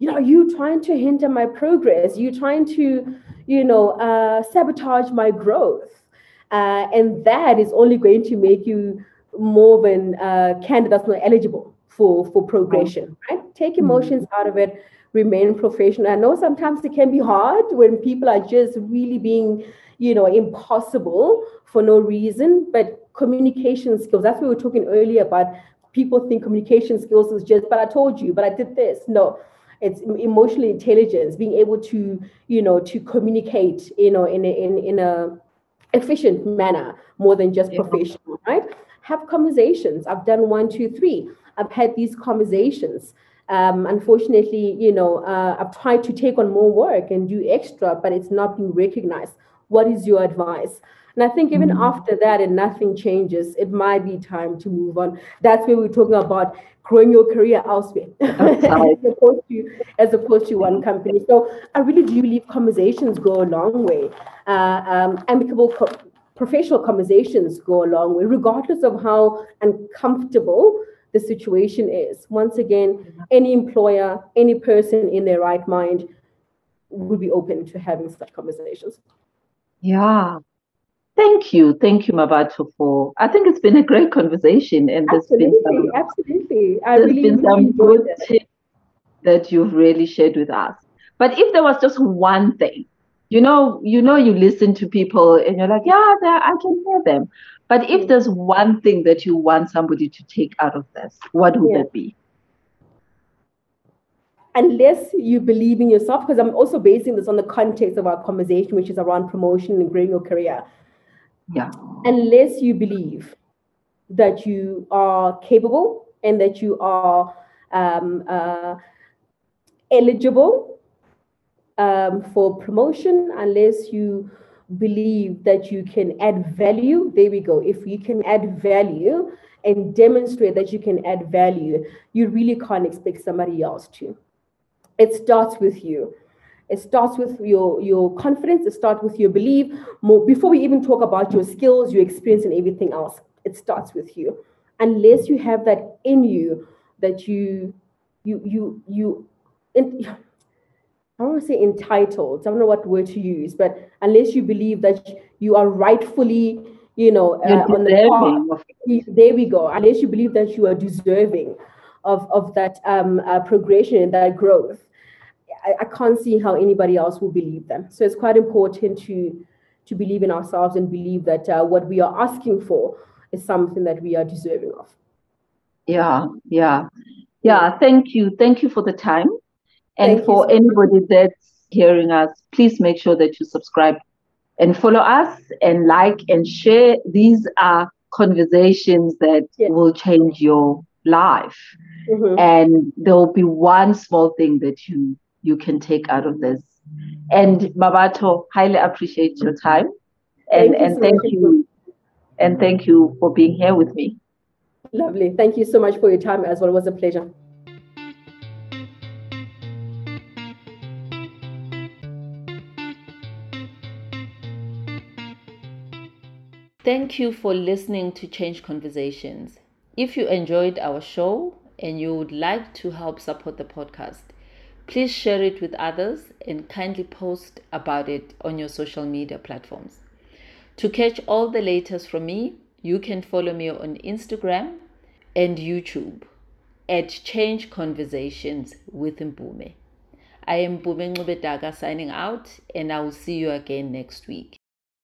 you know, you trying to hinder my progress, you trying to, you know, uh, sabotage my growth, uh, and that is only going to make you more than a candidate that's not eligible for for progression. Right? Take emotions mm-hmm. out of it. Remain professional. I know sometimes it can be hard when people are just really being, you know, impossible for no reason, but communication skills, that's what we were talking earlier about. People think communication skills is just, but I told you, but I did this. No, it's emotional intelligence, being able to, you know, to communicate, you know, in a, in, in a efficient manner, more than just yeah. professional, right? Have conversations. I've done one, two, three. I've had these conversations. Um, unfortunately, you know, uh, I've tried to take on more work and do extra, but it's not being recognized. What is your advice? And I think even mm-hmm. after that and nothing changes, it might be time to move on. That's where we're talking about growing your career elsewhere, as opposed to, as opposed to one company. So I really do believe conversations go a long way. Uh, um, amicable co- professional conversations go a long way, regardless of how uncomfortable the situation is. Once again, any employer, any person in their right mind would be open to having such conversations. Yeah. Thank you. Thank you, Mmabatho, for, I think it's been a great conversation. And there's absolutely, been some, absolutely. I there's really, been some really good tips that you've really shared with us. But if there was just one thing, you know, you know, you listen to people and you're like, yeah, I can hear them. But if there's one thing that you want somebody to take out of this, what would yeah. that be? Unless you believe in yourself, because I'm also basing this on the context of our conversation, which is around promotion and growing your career. Yeah. Unless you believe that you are capable and that you are um, uh, eligible um, for promotion, unless you believe that you can add value, there we go. If you can add value and demonstrate that you can add value, you really can't expect somebody else to. It starts with you. It starts with your, your confidence. It starts with your belief. More, before we even talk about your skills, your experience, and everything else, it starts with you. Unless you have that in you, that you, you, you, you, in, I don't want to say entitled, I don't know what word to use, but unless you believe that you are rightfully, you know, uh, on the path, there we go. Unless you believe that you are deserving of, of that um, uh, progression and that growth, I, I can't see how anybody else will believe them. So it's quite important to, to believe in ourselves and believe that uh, what we are asking for is something that we are deserving of. Yeah, yeah. Yeah, thank you. Thank you for the time. And thank for so anybody that's hearing us, please make sure that you subscribe and follow us and like and share. These are conversations that yeah. will change your life. Mm-hmm. And there will be one small thing that you you can take out of this. And Mmabatho, highly appreciate your time. And thank and you so thank much. you and thank you for being here with me. Lovely. Thank you so much for your time as well. It was a pleasure. Thank you for listening to Change Conversations. If you enjoyed our show and you would like to help support the podcast, please share it with others and kindly post about it on your social media platforms. To catch all the latest from me, you can follow me on Instagram and YouTube at Change Conversations with Mpume. I am Mpume Ngubetaka signing out, and I will see you again next week.